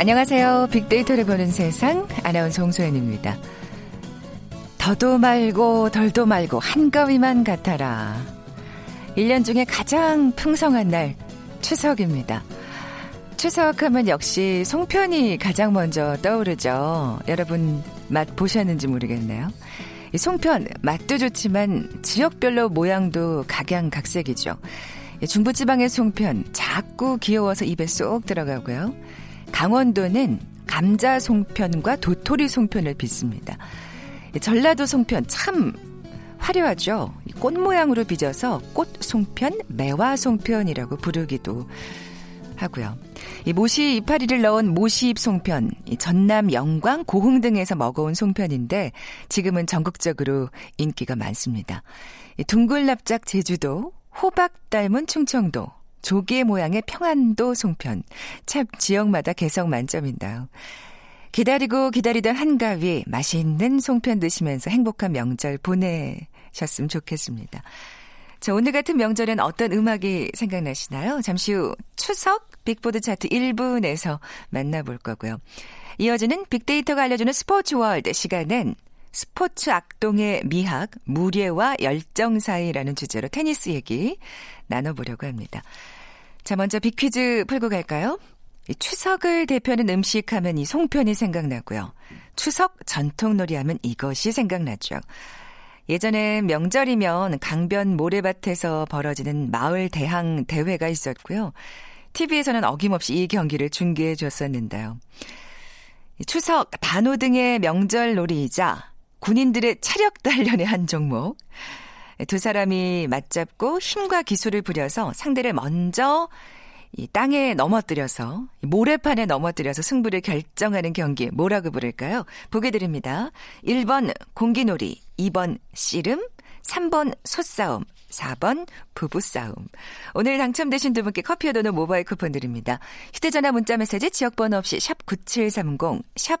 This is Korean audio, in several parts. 안녕하세요. 빅데이터를 보는 세상 아나운서 홍소연입니다. 더도 말고 덜도 말고 한가위만 같아라. 1년 중에 가장 풍성한 날 추석입니다. 추석하면 역시 송편이 가장 먼저 떠오르죠. 여러분 맛 보셨는지 모르겠네요. 이 송편 맛도 좋지만 지역별로 모양도 각양각색이죠. 중부지방의 송편 작고 귀여워서 입에 쏙 들어가고요. 강원도는 감자 송편과 도토리 송편을 빚습니다. 전라도 송편 참 화려하죠. 꽃 모양으로 빚어서 꽃 송편, 매화 송편이라고 부르기도 하고요. 이 모시 이파리를 넣은 모시잎 송편, 전남 영광, 고흥 등에서 먹어온 송편인데 지금은 전국적으로 인기가 많습니다. 둥글납작 제주도, 호박 닮은 충청도, 조개 모양의 평안도 송편. 참 지역마다 개성 만점인데요. 기다리고 기다리던 한가위 맛있는 송편 드시면서 행복한 명절 보내셨으면 좋겠습니다. 자, 오늘 같은 명절엔 어떤 음악이 생각나시나요? 잠시 후 추석 빅보드 차트 1분에서 만나볼 거고요. 이어지는 빅데이터가 알려주는 스포츠 월드 시간엔 스포츠 악동의 미학, 무례와 열정 사이라는 주제로 테니스 얘기 나눠보려고 합니다. 자, 먼저 빅퀴즈 풀고 갈까요? 이 추석을 대표하는 음식 하면 이 송편이 생각나고요. 추석 전통놀이 하면 이것이 생각나죠. 예전에 명절이면 강변 모래밭에서 벌어지는 마을 대항 대회가 있었고요. TV에서는 어김없이 이 경기를 중계해 줬었는데요. 추석, 단오 등의 명절놀이이자 군인들의 체력 단련의 한 종목. 두 사람이 맞잡고 힘과 기술을 부려서 상대를 먼저 이 땅에 넘어뜨려서 모래판에 넘어뜨려서 승부를 결정하는 경기 뭐라고 부를까요? 보게 드립니다. 1번 공기놀이, 2번 씨름, 3번 솥싸움, 4번 부부싸움. 오늘 당첨되신 두 분께 커피와 도넛 모바일 쿠폰 드립니다. 휴대전화 문자메시지 지역번호 없이 샵 9730, 샵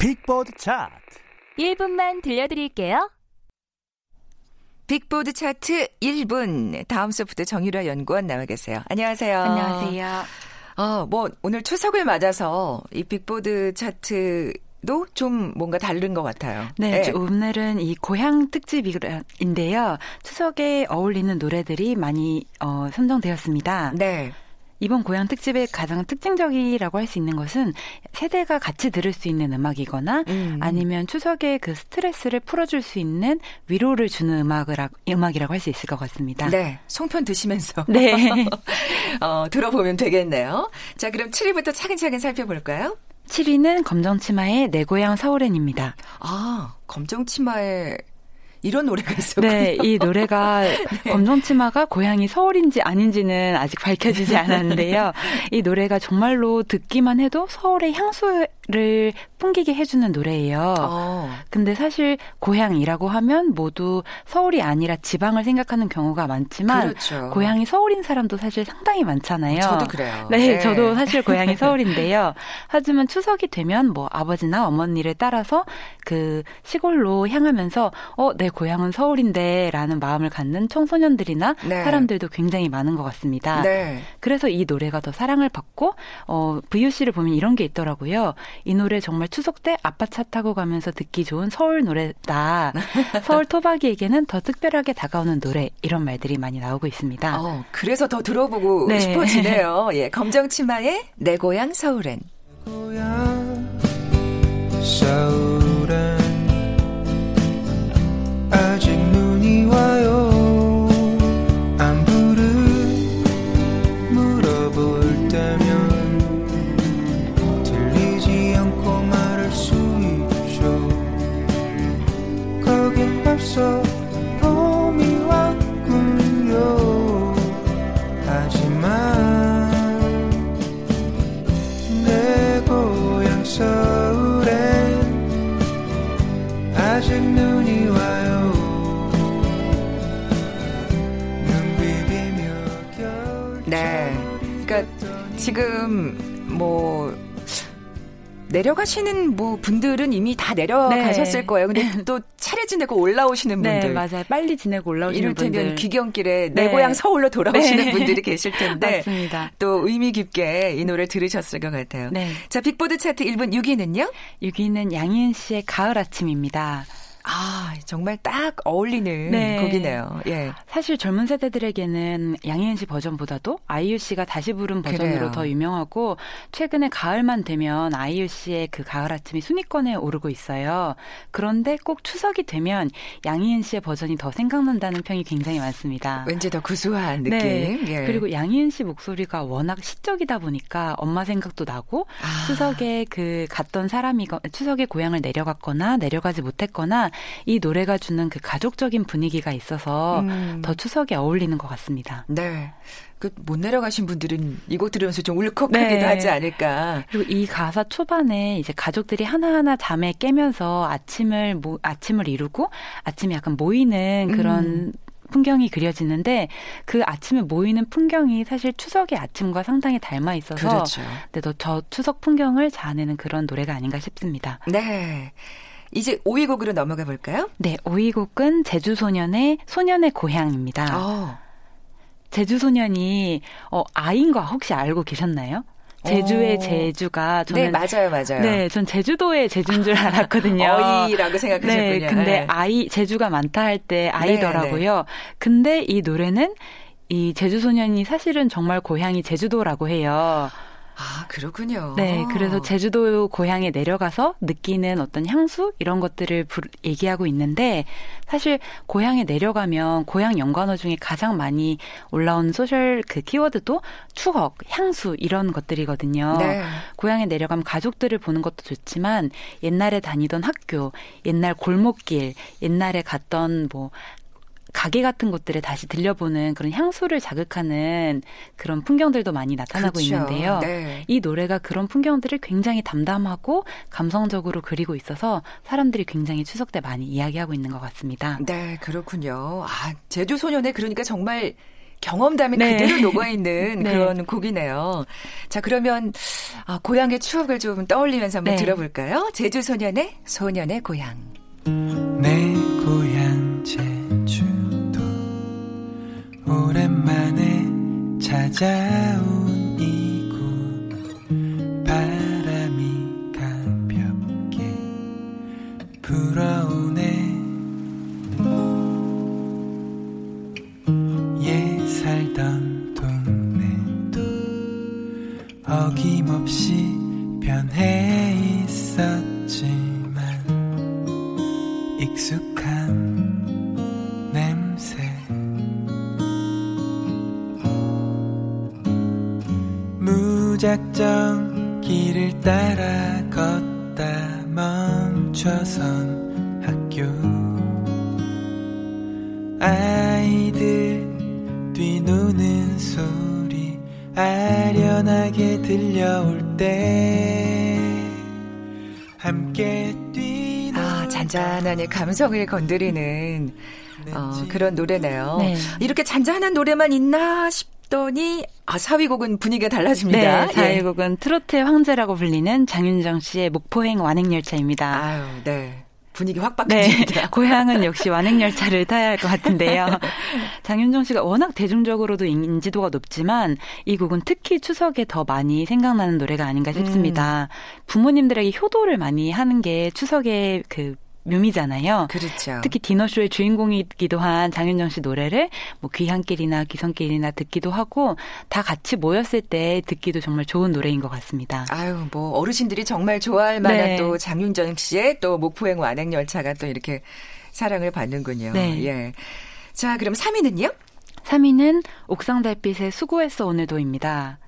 빅보드 차트 1분만 들려드릴게요. 빅보드 차트 1분 다음 소프트 정유라 연구원 나와 계세요. 안녕하세요. 안녕하세요. 오늘 추석을 맞아서 이 빅보드 차트 도 좀 뭔가 다른 것 같아요. 네, 네. 오늘은 이 고향 특집인데요. 추석에 어울리는 노래들이 많이 선정되었습니다. 네. 이번 고향 특집의 가장 특징적이라고 할 수 있는 것은 세대가 같이 들을 수 있는 음악이거나 아니면 추석에 그 스트레스를 풀어줄 수 있는 위로를 주는 음악이라고 할 수 있을 것 같습니다. 네. 송편 드시면서 네. 들어보면 되겠네요. 자, 그럼 7위부터 차근차근 살펴볼까요? 7위는 검정치마의 내 고향 서울엔입니다. 아, 검정치마의 이런 노래가 있었군요. 네, 이 노래가 네. 검정치마가 고향이 서울인지 아닌지는 아직 밝혀지지 않았는데요. 이 노래가 정말로 듣기만 해도 서울의 향수를 풍기게 해주는 노래예요. 근데 사실 고향이라고 하면 모두 서울이 아니라 지방을 생각하는 경우가 많지만 그렇죠. 고향이 서울인 사람도 사실 상당히 많잖아요. 저도 그래요. 네, 네. 저도 사실 고향이 서울인데요. 하지만 추석이 되면 뭐 아버지나 어머니를 따라서 그 시골로 향하면서 내 고향은 서울인데 라는 마음을 갖는 청소년들이나 네. 사람들도 굉장히 많은 것 같습니다. 네. 그래서 이 노래가 더 사랑을 받고 VOC를 보면 이런 게 있더라고요. 이 노래 정말 추석 때 아빠 차 타고 가면서 듣기 좋은 서울 노래다. 서울 토박이에게는 더 특별하게 다가오는 노래 이런 말들이 많이 나오고 있습니다. 그래서 더 들어보고 네. 싶어지네요. 예, 검정치마의 내 고향 서울엔. 내 고향 서울엔 아직 눈이 와요. 안부를 물어볼 때면 들리지 않고 말할 수 있죠. 거긴 벌써 봄이 왔군요. 하지만 내 고향서 네. 그러니까 지금 뭐 내려가시는 뭐 분들은 이미 다 내려가셨을 네. 거예요. 근데 또 차례 지내고 올라오시는 분들. 네, 맞아요. 빨리 지내고 올라오시는 분들. 이를테면 귀경길에 네. 내 고향 서울로 돌아오시는 네. 분들이 계실 텐데. 맞습니다. 또 의미 깊게 이 노래를 들으셨을 것 같아요. 네. 자, 빅보드 차트 1분 6위는요? 6위는 양희은 씨의 가을 아침입니다. 아, 정말 딱 어울리는 네. 곡이네요. 예. 사실 젊은 세대들에게는 양희은 씨 버전보다도 아이유 씨가 다시 부른 버전으로 그래요. 더 유명하고 최근에 가을만 되면 아이유 씨의 그 가을 아침이 순위권에 오르고 있어요. 그런데 꼭 추석이 되면 양희은 씨의 버전이 더 생각난다는 평이 굉장히 많습니다. 왠지 더 구수한 느낌. 네. 예. 그리고 양희은 씨 목소리가 워낙 시적이다 보니까 엄마 생각도 나고 아. 추석에 그 갔던 사람이 추석에 고향을 내려갔거나 내려가지 못했거나 이 노래가 주는 그 가족적인 분위기가 있어서 더 추석에 어울리는 것 같습니다. 네. 그 못 내려가신 분들은 이곡 들으면서 좀 울컥하기도 네. 하지 않을까. 그리고 이 가사 초반에 이제 가족들이 하나하나 잠에 깨면서 아침을 이루고 아침에 약간 모이는 그런 풍경이 그려지는데 그 아침에 모이는 풍경이 사실 추석의 아침과 상당히 닮아 있어서 그렇죠. 근데 저 추석 풍경을 자아내는 그런 노래가 아닌가 싶습니다. 네. 이제 5위 곡으로 넘어가 볼까요? 네, 5위 곡은 제주소년의 소년의 고향입니다. 제주소년이 아인 거 혹시 알고 계셨나요? 제주의 제주가 저는 네, 맞아요. 네, 전 제주도의 제주인 줄 알았거든요. 어이라고 생각하셨군요. 네, 근데 아이 제주가 많다 할 때 아이더라고요. 네. 근데 이 노래는 이 제주소년이 사실은 정말 고향이 제주도라고 해요. 아, 그렇군요. 네, 그래서 제주도 고향에 내려가서 느끼는 어떤 향수 이런 것들을 얘기하고 있는데 사실 고향에 내려가면 고향 연관어 중에 가장 많이 올라온 소셜 그 키워드도 추억, 향수 이런 것들이거든요. 네. 고향에 내려가면 가족들을 보는 것도 좋지만 옛날에 다니던 학교, 옛날 골목길, 옛날에 갔던 뭐 가게 같은 곳들에 다시 들려보는 그런 향수를 자극하는 그런 풍경들도 많이 나타나고 그렇죠. 있는데요. 네. 이 노래가 그런 풍경들을 굉장히 담담하고 감성적으로 그리고 있어서 사람들이 굉장히 추석 때 많이 이야기하고 있는 것 같습니다. 네, 그렇군요. 아, 제주소년의 그러니까 정말 경험담이 네. 그대로 녹아있는 네. 그런 곡이네요. 자, 그러면 고향의 추억을 좀 떠올리면서 한번 네. 들어볼까요? 제주소년의 소년의 고향. 내 고향 오랜만에 찾아온 이곳 바람이 가볍게 불어오네 예 살던 동네도 어김없이 변해 있었지만 익숙한 냄새 무작정 길을 따라 걷다 멈춰선 학교 아이들 뛰노는 소리 아련하게 들려올 때 함께 뛰는 잔잔한 감성을 건드리는 그런 노래네요. 네. 이렇게 잔잔한 노래만 있나 싶 더니 4위 곡은 분위기가 달라집니다. 네, 4위 곡은 트로트의 황제라고 불리는 장윤정 씨의 목포행 완행열차입니다. 아유, 네. 분위기 확 바뀌었습니다. 네, 고향은 역시 완행열차를 타야 할 것 같은데요. 장윤정 씨가 워낙 대중적으로도 인지도가 높지만 이 곡은 특히 추석에 더 많이 생각나는 노래가 아닌가 싶습니다. 부모님들에게 효도를 많이 하는 게 추석의 그 묘미잖아요. 그렇죠. 특히 디너쇼의 주인공이기도 한 장윤정 씨 노래를 뭐 귀향길이나 귀성길이나 듣기도 하고 다 같이 모였을 때 듣기도 정말 좋은 노래인 것 같습니다. 아유, 뭐 어르신들이 정말 좋아할 만한 네. 또 장윤정 씨의 또 목포행 완행열차가 또 이렇게 사랑을 받는군요. 네. 예. 자, 그럼 3위는요? 3위는 옥상달빛의 수고했어 오늘도입니다.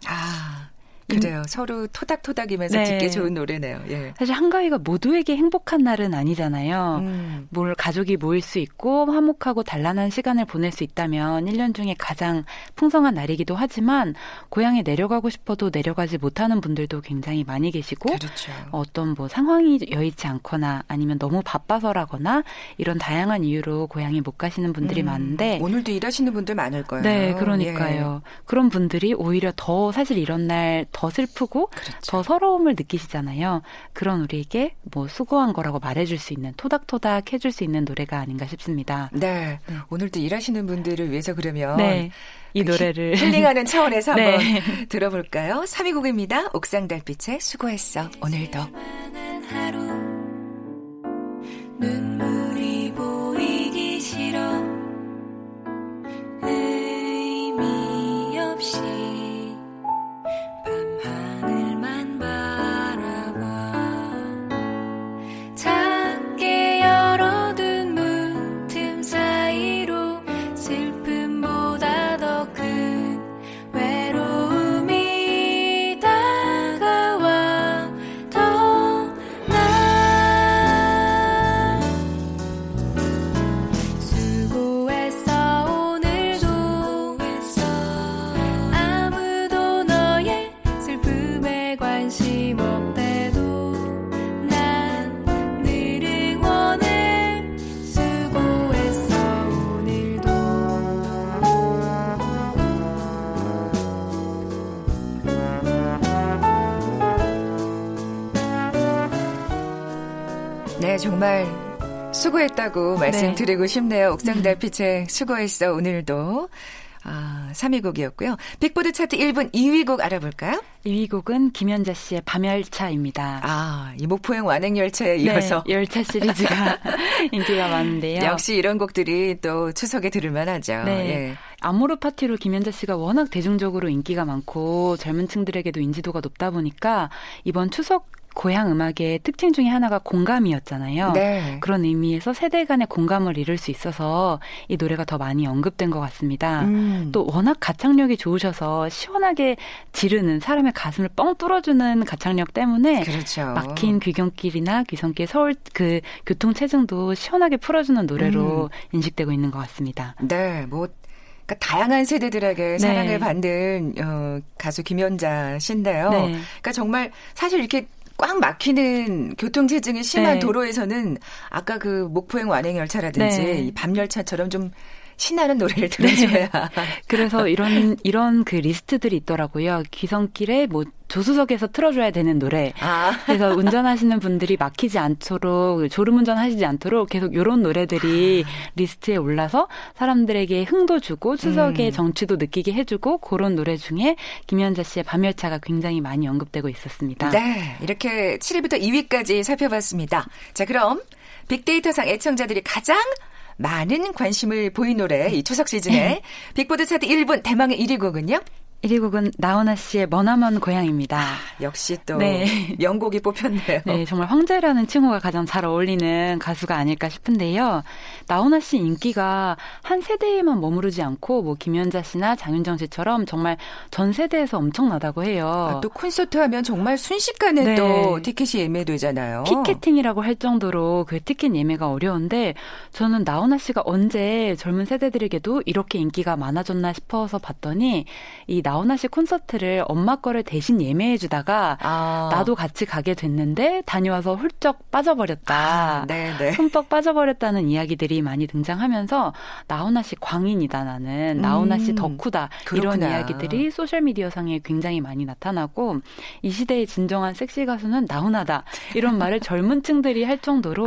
그래요. 서로 토닥토닥이면서 듣기 좋은 노래네요. 예. 사실 한가위가 모두에게 행복한 날은 아니잖아요. 뭘 가족이 모일 수 있고 화목하고 단란한 시간을 보낼 수 있다면 1년 중에 가장 풍성한 날이기도 하지만 고향에 내려가고 싶어도 내려가지 못하는 분들도 굉장히 많이 계시고 그렇죠. 어떤 뭐 상황이 여의치 않거나 아니면 너무 바빠서라거나 이런 다양한 이유로 고향에 못 가시는 분들이 많은데 오늘도 일하시는 분들 많을 거예요. 네, 그러니까요. 예. 그런 분들이 오히려 더 사실 이런 날 더 슬프고 그렇죠. 더 서러움을 느끼시잖아요. 그런 우리에게 뭐 수고한 거라고 말해줄 수 있는 토닥토닥 해줄 수 있는 노래가 아닌가 싶습니다. 네, 오늘도 일하시는 분들을 위해서 그러면 이 노래를 힐링하는 차원에서 한번 들어볼까요? 3위곡입니다. 옥상 달빛에 수고했어 오늘도. 하루 눈물이 보이기 싫어 의미 없이 정말 수고했다고 말씀드리고 싶네요. 옥상달빛에 수고했어 오늘도. 3위 곡이었고요. 빅보드 차트 1분 2위 곡 알아볼까요? 2위 곡은 김연자 씨의 밤열차입니다. 아, 이 목포행 완행열차에 이어서. 네, 열차 시리즈가 인기가 많은데요. 역시 이런 곡들이 또 추석에 들을만 하죠. 네. 예. 아모르 파티로 김연자 씨가 워낙 대중적으로 인기가 많고 젊은 층들에게도 인지도가 높다 보니까 이번 추석 고향 음악의 특징 중에 하나가 공감이었잖아요. 네. 그런 의미에서 세대 간의 공감을 이룰 수 있어서 이 노래가 더 많이 언급된 것 같습니다. 또 워낙 가창력이 좋으셔서 시원하게 지르는 사람의 가슴을 뻥 뚫어주는 가창력 때문에 그렇죠. 막힌 귀경길이나 귀성길 서울 그 교통체증도 시원하게 풀어주는 노래로 인식되고 있는 것 같습니다. 네, 뭐 그러니까 다양한 세대들에게 사랑을 받는 가수 김연자 씨인데요. 네. 그러니까 정말 사실 이렇게 꽉 막히는 교통체증이 심한 도로에서는 아까 그 목포행 완행열차라든지 이 밤열차처럼 좀 신나는 노래를 들어줘야. 그래서 이런 그 리스트들이 있더라고요. 귀성길에 뭐 조수석에서 틀어줘야 되는 노래. 그래서 운전하시는 분들이 막히지 않도록 졸음운전 하시지 않도록 계속 이런 노래들이 리스트에 올라서 사람들에게 흥도 주고 추석의 정취도 느끼게 해주고 그런 노래 중에 김연자 씨의 밤열차가 굉장히 많이 언급되고 있었습니다. 네, 이렇게 7위부터 2위까지 살펴봤습니다. 자, 그럼 빅데이터상 애청자들이 가장 많은 관심을 보인 노래 이 추석 시즌에 빅보드 차트 1분 대망의 1위 곡은요? 1위 곡은 나훈아 씨의 머나먼 고향입니다. 역시 또 명곡이 뽑혔네요. 네, 정말 황제라는 칭호가 가장 잘 어울리는 가수가 아닐까 싶은데요. 나훈아 씨 인기가 한 세대에만 머무르지 않고 뭐 김연자 씨나 장윤정 씨처럼 정말 전 세대에서 엄청나다고 해요. 아, 또 콘서트 하면 정말 순식간에 또 티켓이 예매되잖아요. 티켓팅이라고 할 정도로 그 티켓 예매가 어려운데 저는 나훈아 씨가 언제 젊은 세대들에게도 이렇게 인기가 많아졌나 싶어서 봤더니 이 나훈아 씨 콘서트를 엄마 거를 대신 예매해 주다가 나도 같이 가게 됐는데 다녀와서 훌쩍 빠져버렸다. 흠뻑 빠져버렸다는 이야기들이 많이 등장하면서 나훈아 씨 광인이다 나는. 나훈아 씨 덕후다. 그렇구나. 이런 이야기들이 소셜미디어상에 굉장히 많이 나타나고 이 시대의 진정한 섹시 가수는 나훈아다. 이런 말을 젊은 층들이 할 정도로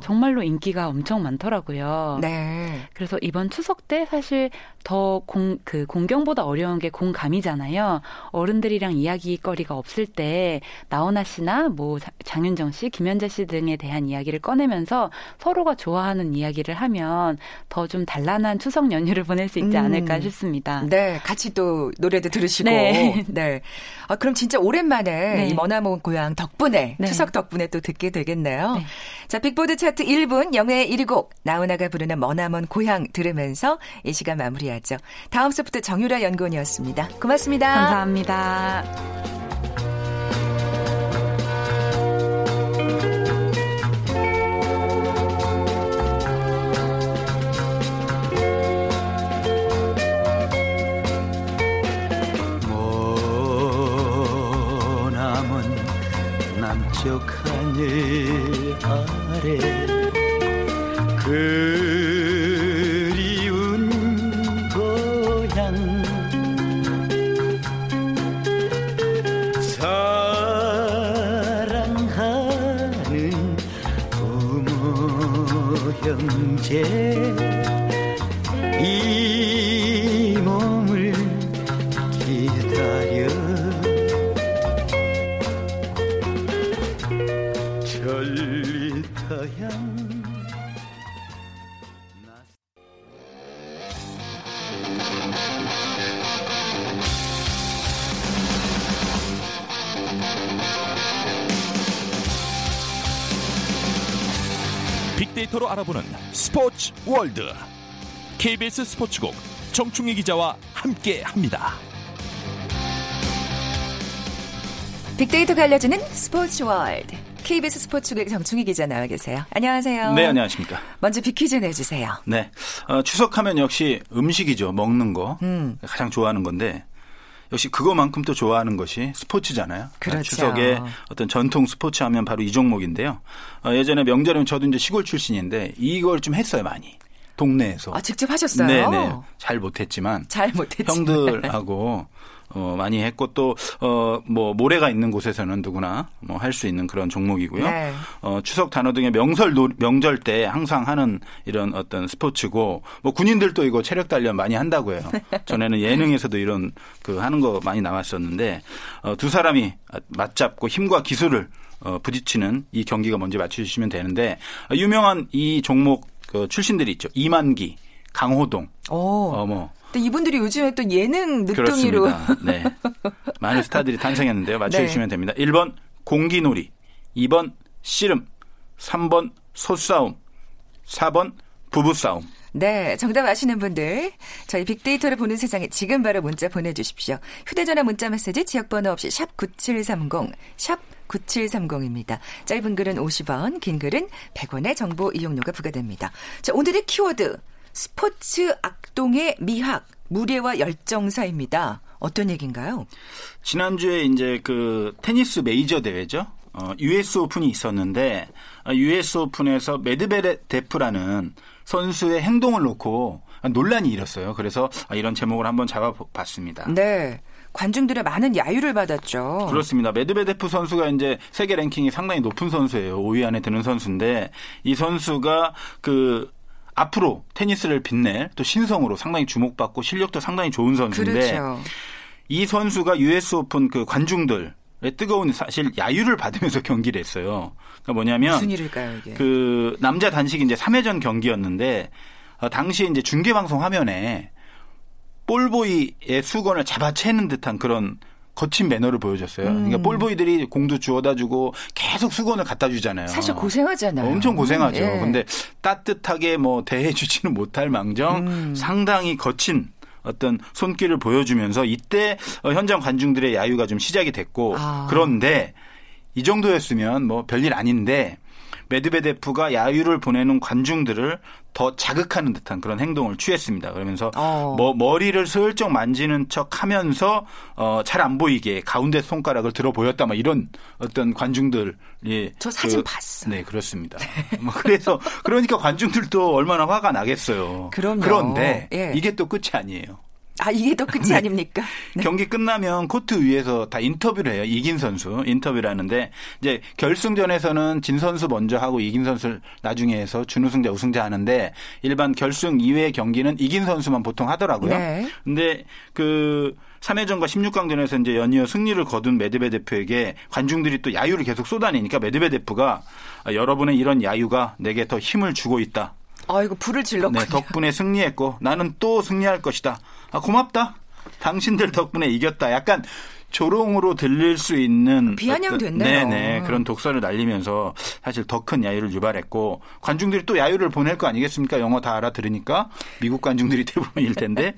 정말로 인기가 엄청 많더라고요. 네. 그래서 이번 추석 때 사실 더 공경보다 어려운 게 공감이잖아요. 어른들이랑 이야기거리가 없을 때 나훈아 씨나 뭐 장윤정 씨, 김연자 씨 등에 대한 이야기를 꺼내면서 서로가 좋아하는 이야기를 하면 더 좀 단란한 추석 연휴를 보낼 수 있지 않을까 싶습니다. 네, 같이 또 노래도 들으시고. 네. 아, 그럼 진짜 오랜만에 이 머나먼 고향 덕분에 추석 덕분에 또 듣게 되겠네요. 네. 자, 빅보드 차트 1분 영예의 1위 곡 나훈아가 부르는 머나먼 고향 들으면서 이 시간 마무리하죠. 다음 소프트 정유라 연구원이었습니다. 고맙습니다. 감사합니다. 저쪽 하늘 아래 그리운 고향 사랑하는 부모 형제 이 몸을 기다려 천리타향. 빅데이터로 알아보는 스포츠 월드. KBS 스포츠국 정충희 기자와 함께합니다. 빅데이터가 알려주는 스포츠 월드. KBS 스포츠국 정충희 기자 나와 계세요. 안녕하세요. 네, 안녕하십니까. 먼저 빅퀴즈 내주세요. 네, 추석하면 역시 음식이죠. 먹는 거 가장 좋아하는 건데 역시 그거만큼 또 좋아하는 것이 스포츠잖아요. 그렇죠. 추석에 어떤 전통 스포츠 하면 바로 이 종목인데요. 예전에 명절에는 저도 이제 시골 출신인데 이걸 좀 했어요 많이. 동네에서. 아, 직접 하셨어요? 네네. 잘 못했지만. 형들하고 많이 했고 또 뭐 모래가 있는 곳에서는 누구나 뭐 할 수 있는 그런 종목이고요. 네. 추석 단어 등의 명절 때 항상 하는 이런 어떤 스포츠고 뭐 군인들도 이거 체력 단련 많이 한다고 해요. 전에는 예능에서도 이런 그 하는 거 많이 나왔었는데 두 사람이 맞잡고 힘과 기술을 부딪히는 이 경기가 뭔지 맞춰주시면 되는데 유명한 이 종목 그 출신들이 있죠. 이만기, 강호동. 뭐. 근데 이분들이 요즘에 또 예능 늦둥이로. 그렇습니다. 네. 많은 스타들이 탄생했는데요. 맞춰주시면 네. 됩니다. 1번 공기놀이, 2번 씨름, 3번 소싸움, 4번 부부싸움. 네. 정답 아시는 분들 저희 빅데이터를 보는 세상에 지금 바로 문자 보내주십시오. 휴대전화 문자 메시지 지역번호 없이 샵 9730, 샵 9730입니다. 짧은 글은 50원, 긴 글은 100원의 정보 이용료가 부과됩니다. 자, 오늘의 키워드 스포츠 악동의 미학, 무례와 열정사입니다. 어떤 얘기인가요? 지난주에 이제 그 테니스 메이저 대회죠. US 오픈이 있었는데 US 오픈에서 메드베데프라는 선수의 행동을 놓고 논란이 일었어요. 그래서 이런 제목을 한번 잡아봤습니다. 네. 관중들의 많은 야유를 받았죠. 그렇습니다. 메드베데프 선수가 이제 세계 랭킹이 상당히 높은 선수예요. 5위 안에 드는 선수인데 이 선수가 그 앞으로 테니스를 빛낼 또 신성으로 상당히 주목받고 실력도 상당히 좋은 선수인데 그렇죠. 이 선수가 US 오픈 그 관중들의 뜨거운 사실 야유를 받으면서 경기를 했어요. 그러니까 뭐냐면 무슨 일일까요, 이게? 그 남자 단식 이제 3회전 경기였는데 당시에 이제 중계 방송 화면에 볼보이의 수건을 잡아채는 듯한 그런 거친 매너를 보여줬어요. 그러니까 볼보이들이 공도 주워다 주고 계속 수건을 갖다 주잖아요. 사실 고생하잖아요. 엄청 고생하죠. 근데 따뜻하게 뭐 대해주지는 못할 망정 상당히 거친 어떤 손길을 보여주면서 이때 현장 관중들의 야유가 좀 시작이 됐고 그런데 이 정도였으면 뭐 별일 아닌데 메드베데프가 야유를 보내는 관중들을 더 자극하는 듯한 그런 행동을 취했습니다. 그러면서 머리를 슬쩍 만지는 척하면서 잘 안 보이게 가운데 손가락을 들어 보였다. 막 이런 어떤 관중들. 예, 저 사진 봤어요. 네, 그렇습니다. 그래서 그러니까 관중들도 얼마나 화가 나겠어요. 그럼요. 그런데 예. 이게 또 끝이 아니에요. 아, 이게 또 끝이 네. 아닙니까? 네. 경기 끝나면 코트 위에서 다 인터뷰를 해요. 이긴 선수 인터뷰를 하는데 이제 결승전에서는 진 선수 먼저 하고 이긴 선수를 나중에 해서 준우승자 우승자 하는데 일반 결승 이외의 경기는 이긴 선수만 보통 하더라고요. 네. 근데 그 3회전과 16강전에서 이제 연이어 승리를 거둔 메드베데프에게 관중들이 또 야유를 계속 쏟아내니까 메드베데프가 여러분의 이런 야유가 내게 더 힘을 주고 있다. 아이고 불을 질렀군요. 네, 덕분에 승리했고 나는 또 승리할 것이다. 아, 고맙다. 당신들 덕분에 이겼다. 약간 조롱으로 들릴 수 있는 비아냥 됐네요. 네네 그런 독설을 날리면서 사실 더 큰 야유를 유발했고 관중들이 또 야유를 보낼 거 아니겠습니까? 영어 다 알아들으니까 미국 관중들이 대부분일 텐데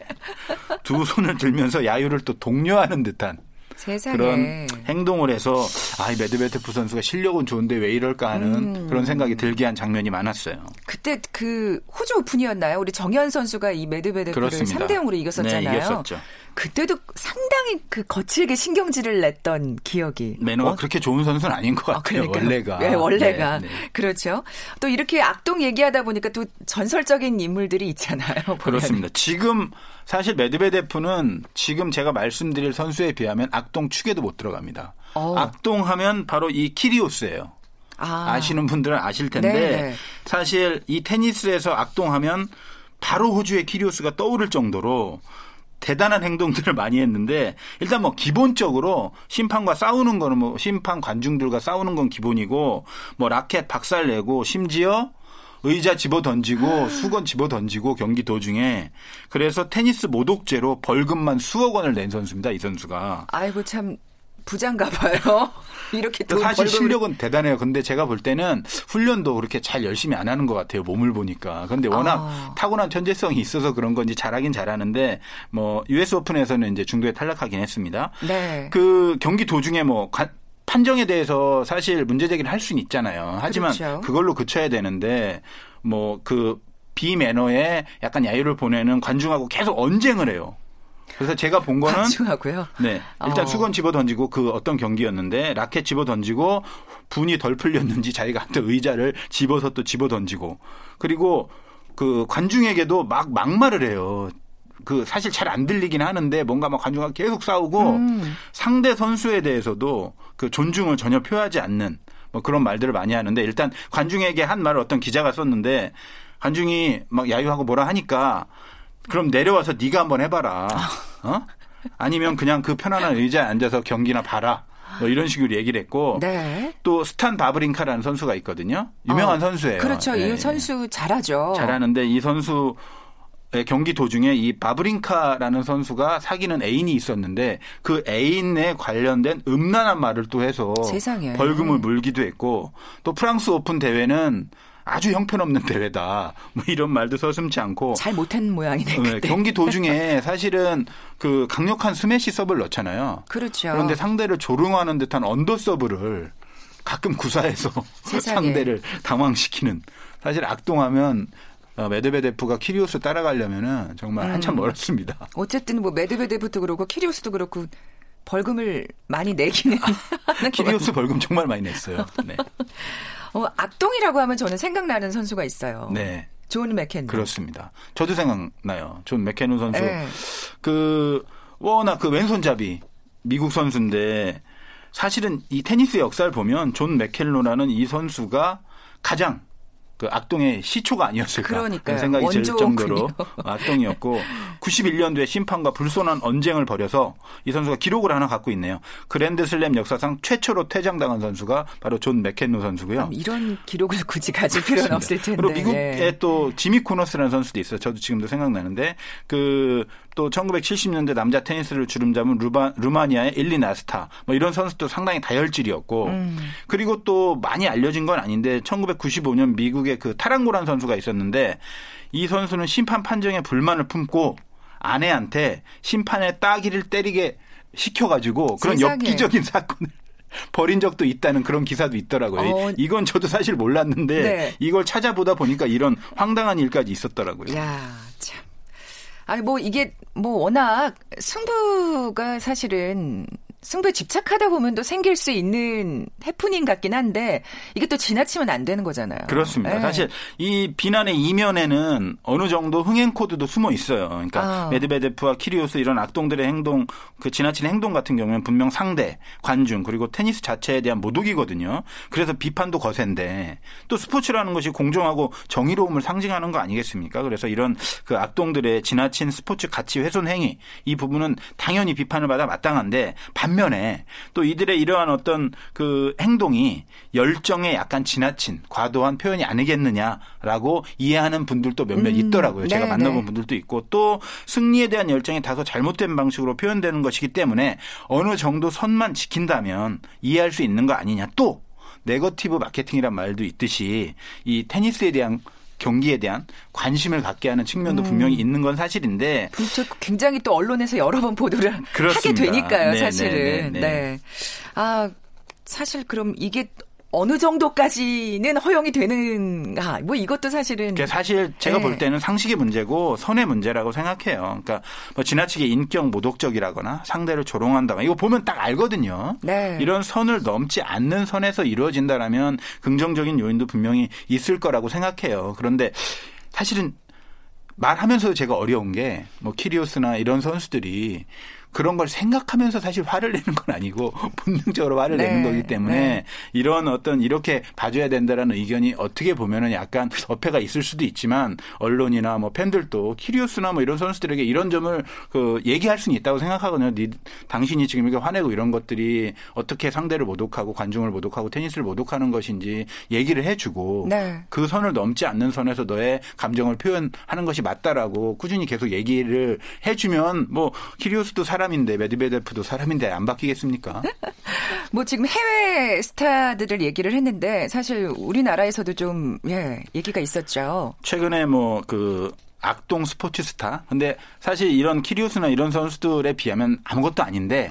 두 손을 들면서 야유를 또 독려하는 듯한. 세상에. 그런 행동을 해서 아, 이 메드베데프 선수가 실력은 좋은데 왜 이럴까 하는 그런 생각이 들게 한 장면이 많았어요. 그때 그 호주 오픈이었나요? 우리 정현 선수가 이 메드베데프를 3대 0으로 이겼었잖아요. 네, 이겼었죠. 그때도 상당히 그 거칠게 신경질을 냈던 기억이. 매너가 그렇게 좋은 선수는 아닌 것 같아요. 원래가. 네, 원래가. 네, 네. 그렇죠. 또 이렇게 악동 얘기하다 보니까 또 전설적인 인물들이 있잖아요. 보면. 그렇습니다. 지금 사실 메드베데프는 지금 제가 말씀드릴 선수에 비하면 악동 축에도 못 들어갑니다. 악동하면 바로 이 키리오스예요. 아시는 분들은 아실 텐데 네네. 사실 이 테니스에서 악동하면 바로 호주의 키리오스가 떠오를 정도로 대단한 행동들을 많이 했는데 일단 뭐 기본적으로 심판과 싸우는 거는 뭐 심판 관중들과 싸우는 건 기본이고 뭐 라켓 박살내고 심지어 의자 집어던지고 수건 집어던지고 경기 도중에 그래서 테니스 모독죄로 벌금만 수억 원을 낸 선수입니다. 이 선수가. 아이고 참. 부자인가 봐요. 이렇게 돈 사실 벌금... 실력은 대단해요. 근데 제가 볼 때는 훈련도 그렇게 잘 열심히 안 하는 것 같아요. 몸을 보니까. 그런데 워낙 타고난 천재성이 있어서 그런 건지 잘하긴 잘하는데 뭐 US 오픈에서는 이제 중도에 탈락하긴 했습니다. 네. 그 경기 도중에 뭐 판정에 대해서 사실 문제 제기를 할 수는 있잖아요. 하지만 그렇죠. 그걸로 그쳐야 되는데 뭐 그 비매너에 약간 야유를 보내는 관중하고 계속 언쟁을 해요. 그래서 제가 본 거는 관중하고요. 네, 일단 수건 집어 던지고 그 어떤 경기였는데 라켓 집어 던지고 분이 덜 풀렸는지 자기가 또 의자를 집어서 또 집어 던지고 그리고 그 관중에게도 막 막말을 해요. 그 사실 잘 안 들리긴 하는데 뭔가 막 관중하고 계속 싸우고 상대 선수에 대해서도 그 존중을 전혀 표하지 않는 뭐 그런 말들을 많이 하는데 일단 관중에게 한 말을 어떤 기자가 썼는데 관중이 막 야유하고 뭐라 하니까. 그럼 내려와서 네가 한번 해봐라. 어? 아니면 그냥 그 편안한 의자에 앉아서 경기나 봐라. 뭐 이런 식으로 얘기를 했고 네. 또 스탄 바브링카라는 선수가 있거든요. 유명한 선수예요. 그렇죠. 네. 이 선수 잘하죠. 잘하는데 이 선수의 경기 도중에 이 바브링카라는 선수가 사귀는 애인이 있었는데 그 애인에 관련된 음란한 말을 또 해서 세상에. 벌금을 물기도 했고 또 프랑스 오픈 대회는 아주 형편없는 대회다. 뭐 이런 말도 서슴지 않고. 잘 못한 모양이네. 그때. 경기 도중에 사실은 그 강력한 스매시 서브를 넣잖아요. 그렇죠. 그런데 상대를 조롱하는 듯한 언더 서브를 가끔 구사해서 상대를 당황시키는. 사실 악동하면 메드베데프가 키리오스 따라가려면은 정말 한참 멀었습니다. 어쨌든 뭐 메드베데프도 그렇고 키리오스도 그렇고. 벌금을 많이 내기는 키리오스 벌금 정말 많이 냈어요. 네. 악동이라고 하면 저는 생각나는 선수가 있어요. 네, 존 맥켄로. 그렇습니다. 저도 생각나요. 존 맥켄로 선수. 네. 그 워낙 그 왼손잡이 미국 선수인데 사실은 이 테니스 역사를 보면 존 맥켄로라는 이 선수가 가장 그 악동의 시초가 아니었을까 그런 생각이 들 정도로 악동이었고 91년도에 심판과 불손한 언쟁을 벌여서 이 선수가 기록을 하나 갖고 있네요. 그랜드슬램 역사상 최초로 퇴장당한 선수가 바로 존 맥켄로 선수고요. 이런 기록을 굳이 가질 필요는 없을 텐데. 그리고 미국에 예. 또 지미 쿠너스라는 선수도 있어요. 저도 지금도 생각나는데 그 또 1970년대 남자 테니스를 주름잡은 루마니아의 일리나스타 뭐 이런 선수도 상당히 다혈질이었고 그리고 또 많이 알려진 건 아닌데 1995년 미국의 그 타랑고란 선수가 있었는데 이 선수는 심판 판정에 불만을 품고 아내한테 심판의 따귀를 때리게 시켜가지고 그런 세상에. 엽기적인 사건을 벌인 적도 있다는 그런 기사도 있더라고요. 이건 저도 사실 몰랐는데 네. 이걸 찾아보다 보니까 이런 황당한 일까지 있었더라고요. 야, 참. 아니 뭐 이게 뭐 워낙 승부가 사실은 승부에 집착하다 보면 또 생길 수 있는 해프닝 같긴 한데 이게 또 지나치면 안 되는 거잖아요. 그렇습니다. 네. 사실 이 비난의 이면에는 어느 정도 흥행 코드도 숨어 있어요. 그러니까 메드베데프와 키리오스 이런 악동들의 행동, 그 지나친 행동 같은 경우는 분명 상대, 관중 그리고 테니스 자체에 대한 모독이거든요. 그래서 비판도 거센데 또 스포츠라는 것이 공정하고 정의로움을 상징하는 거 아니겠습니까? 그래서 이런 그 악동들의 지나친 스포츠 가치 훼손 행위 이 부분은 당연히 비판을 받아 마땅한데 반면에 또 이들의 이러한 어떤 그 행동이 열정에 약간 지나친 과도한 표현이 아니겠느냐라고 이해하는 분들도 몇몇 있더라고요. 제가 네, 만나본 네. 분들도 있고 또 승리에 대한 열정이 다소 잘못된 방식으로 표현되는 것이기 때문에 어느 정도 선만 지킨다면 이해할 수 있는 거 아니냐. 또 네거티브 마케팅이란 말도 있듯이 이 테니스에 대한 경기에 대한 관심을 갖게 하는 측면도 분명히 있는 건 사실인데 굉장히 또 언론에서 여러 번 보도를 그렇습니다. 하게 되니까요. 네, 사실은. 네, 네, 네. 네. 아 사실 그럼 이게 어느 정도까지는 허용이 되는가? 뭐 이것도 사실은 사실 제가 볼 때는 상식의 문제고 선의 문제라고 생각해요. 그러니까 뭐 지나치게 인격 모독적이라거나 상대를 조롱한다거나 이거 보면 딱 알거든요. 네. 이런 선을 넘지 않는 선에서 이루어진다라면 긍정적인 요인도 분명히 있을 거라고 생각해요. 그런데 사실은 말하면서도 제가 어려운 게 뭐 키리오스나 이런 선수들이 그런 걸 생각하면서 사실 화를 내는 건 아니고 본능적으로 화를 내는 거기 때문에 이런 어떤 이렇게 봐줘야 된다라는 의견이 어떻게 보면은 약간 어폐가 있을 수도 있지만 언론이나 뭐 팬들도 키리오스나 뭐 이런 선수들에게 이런 점을 그 얘기할 수는 있다고 생각하거든요. 당신이 지금 이렇게 화내고 이런 것들이 어떻게 상대를 모독하고 관중을 모독하고 테니스를 모독하는 것인지 얘기를 해주고 그 선을 넘지 않는 선에서 너의 감정을 표현하는 것이 맞다라고 꾸준히 계속 얘기를 해주면 뭐 키리오스도 사람인데 메드베데프도 사람인데 안 바뀌겠습니까? 뭐 지금 해외 스타들을 얘기를 했는데 사실 우리나라에서도 좀 얘기가 있었죠. 최근에 뭐 그 악동 스포츠 스타. 근데 사실 이런 키리오스나 이런 선수들에 비하면 아무것도 아닌데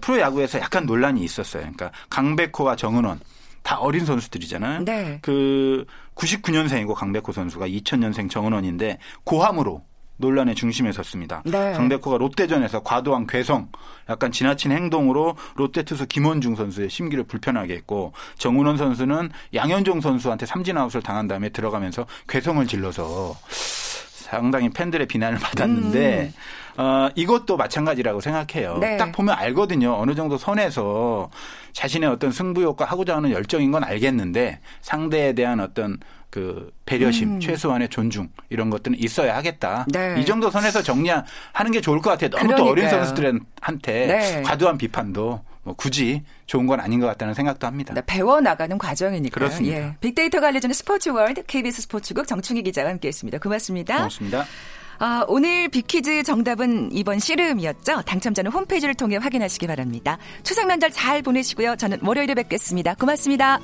프로야구에서 약간 논란이 있었어요. 그러니까 강백호와 정은원 다 어린 선수들이잖아요. 그 99년생이고 강백호 선수가 2000년생 정은원인데 고함으로 논란의 중심에 섰습니다. 강백호가 롯데전에서 과도한 괴성, 약간 지나친 행동으로 롯데 투수 김원중 선수의 심기를 불편하게 했고 정은원 선수는 양현종 선수한테 삼진아웃을 당한 다음에 들어가면서 괴성을 질러서 상당히 팬들의 비난을 받았는데 이것도 마찬가지라고 생각해요. 딱 보면 알거든요. 어느 정도 선에서 자신의 어떤 승부욕과 하고자 하는 열정인 건 알겠는데 상대에 대한 어떤 그 배려심, 최소한의 존중 이런 것들은 있어야 하겠다. 이 정도 선에서 정리하는 게 좋을 것 같아요. 너무 또 어린 선수들한테 과도한 비판도 뭐 굳이 좋은 건 아닌 것 같다는 생각도 합니다. 배워나가는 과정이니까요. 그렇습니다. 빅데이터가 알려주는 스포츠월드 KBS 스포츠국 정충희 기자와 함께했습니다. 고맙습니다. 고맙습니다. 아, 오늘 빅퀴즈 정답은 이번 씨름이었죠. 당첨자는 홈페이지를 통해 확인하시기 바랍니다. 추석 명절 잘 보내시고요. 저는 월요일에 뵙겠습니다. 고맙습니다.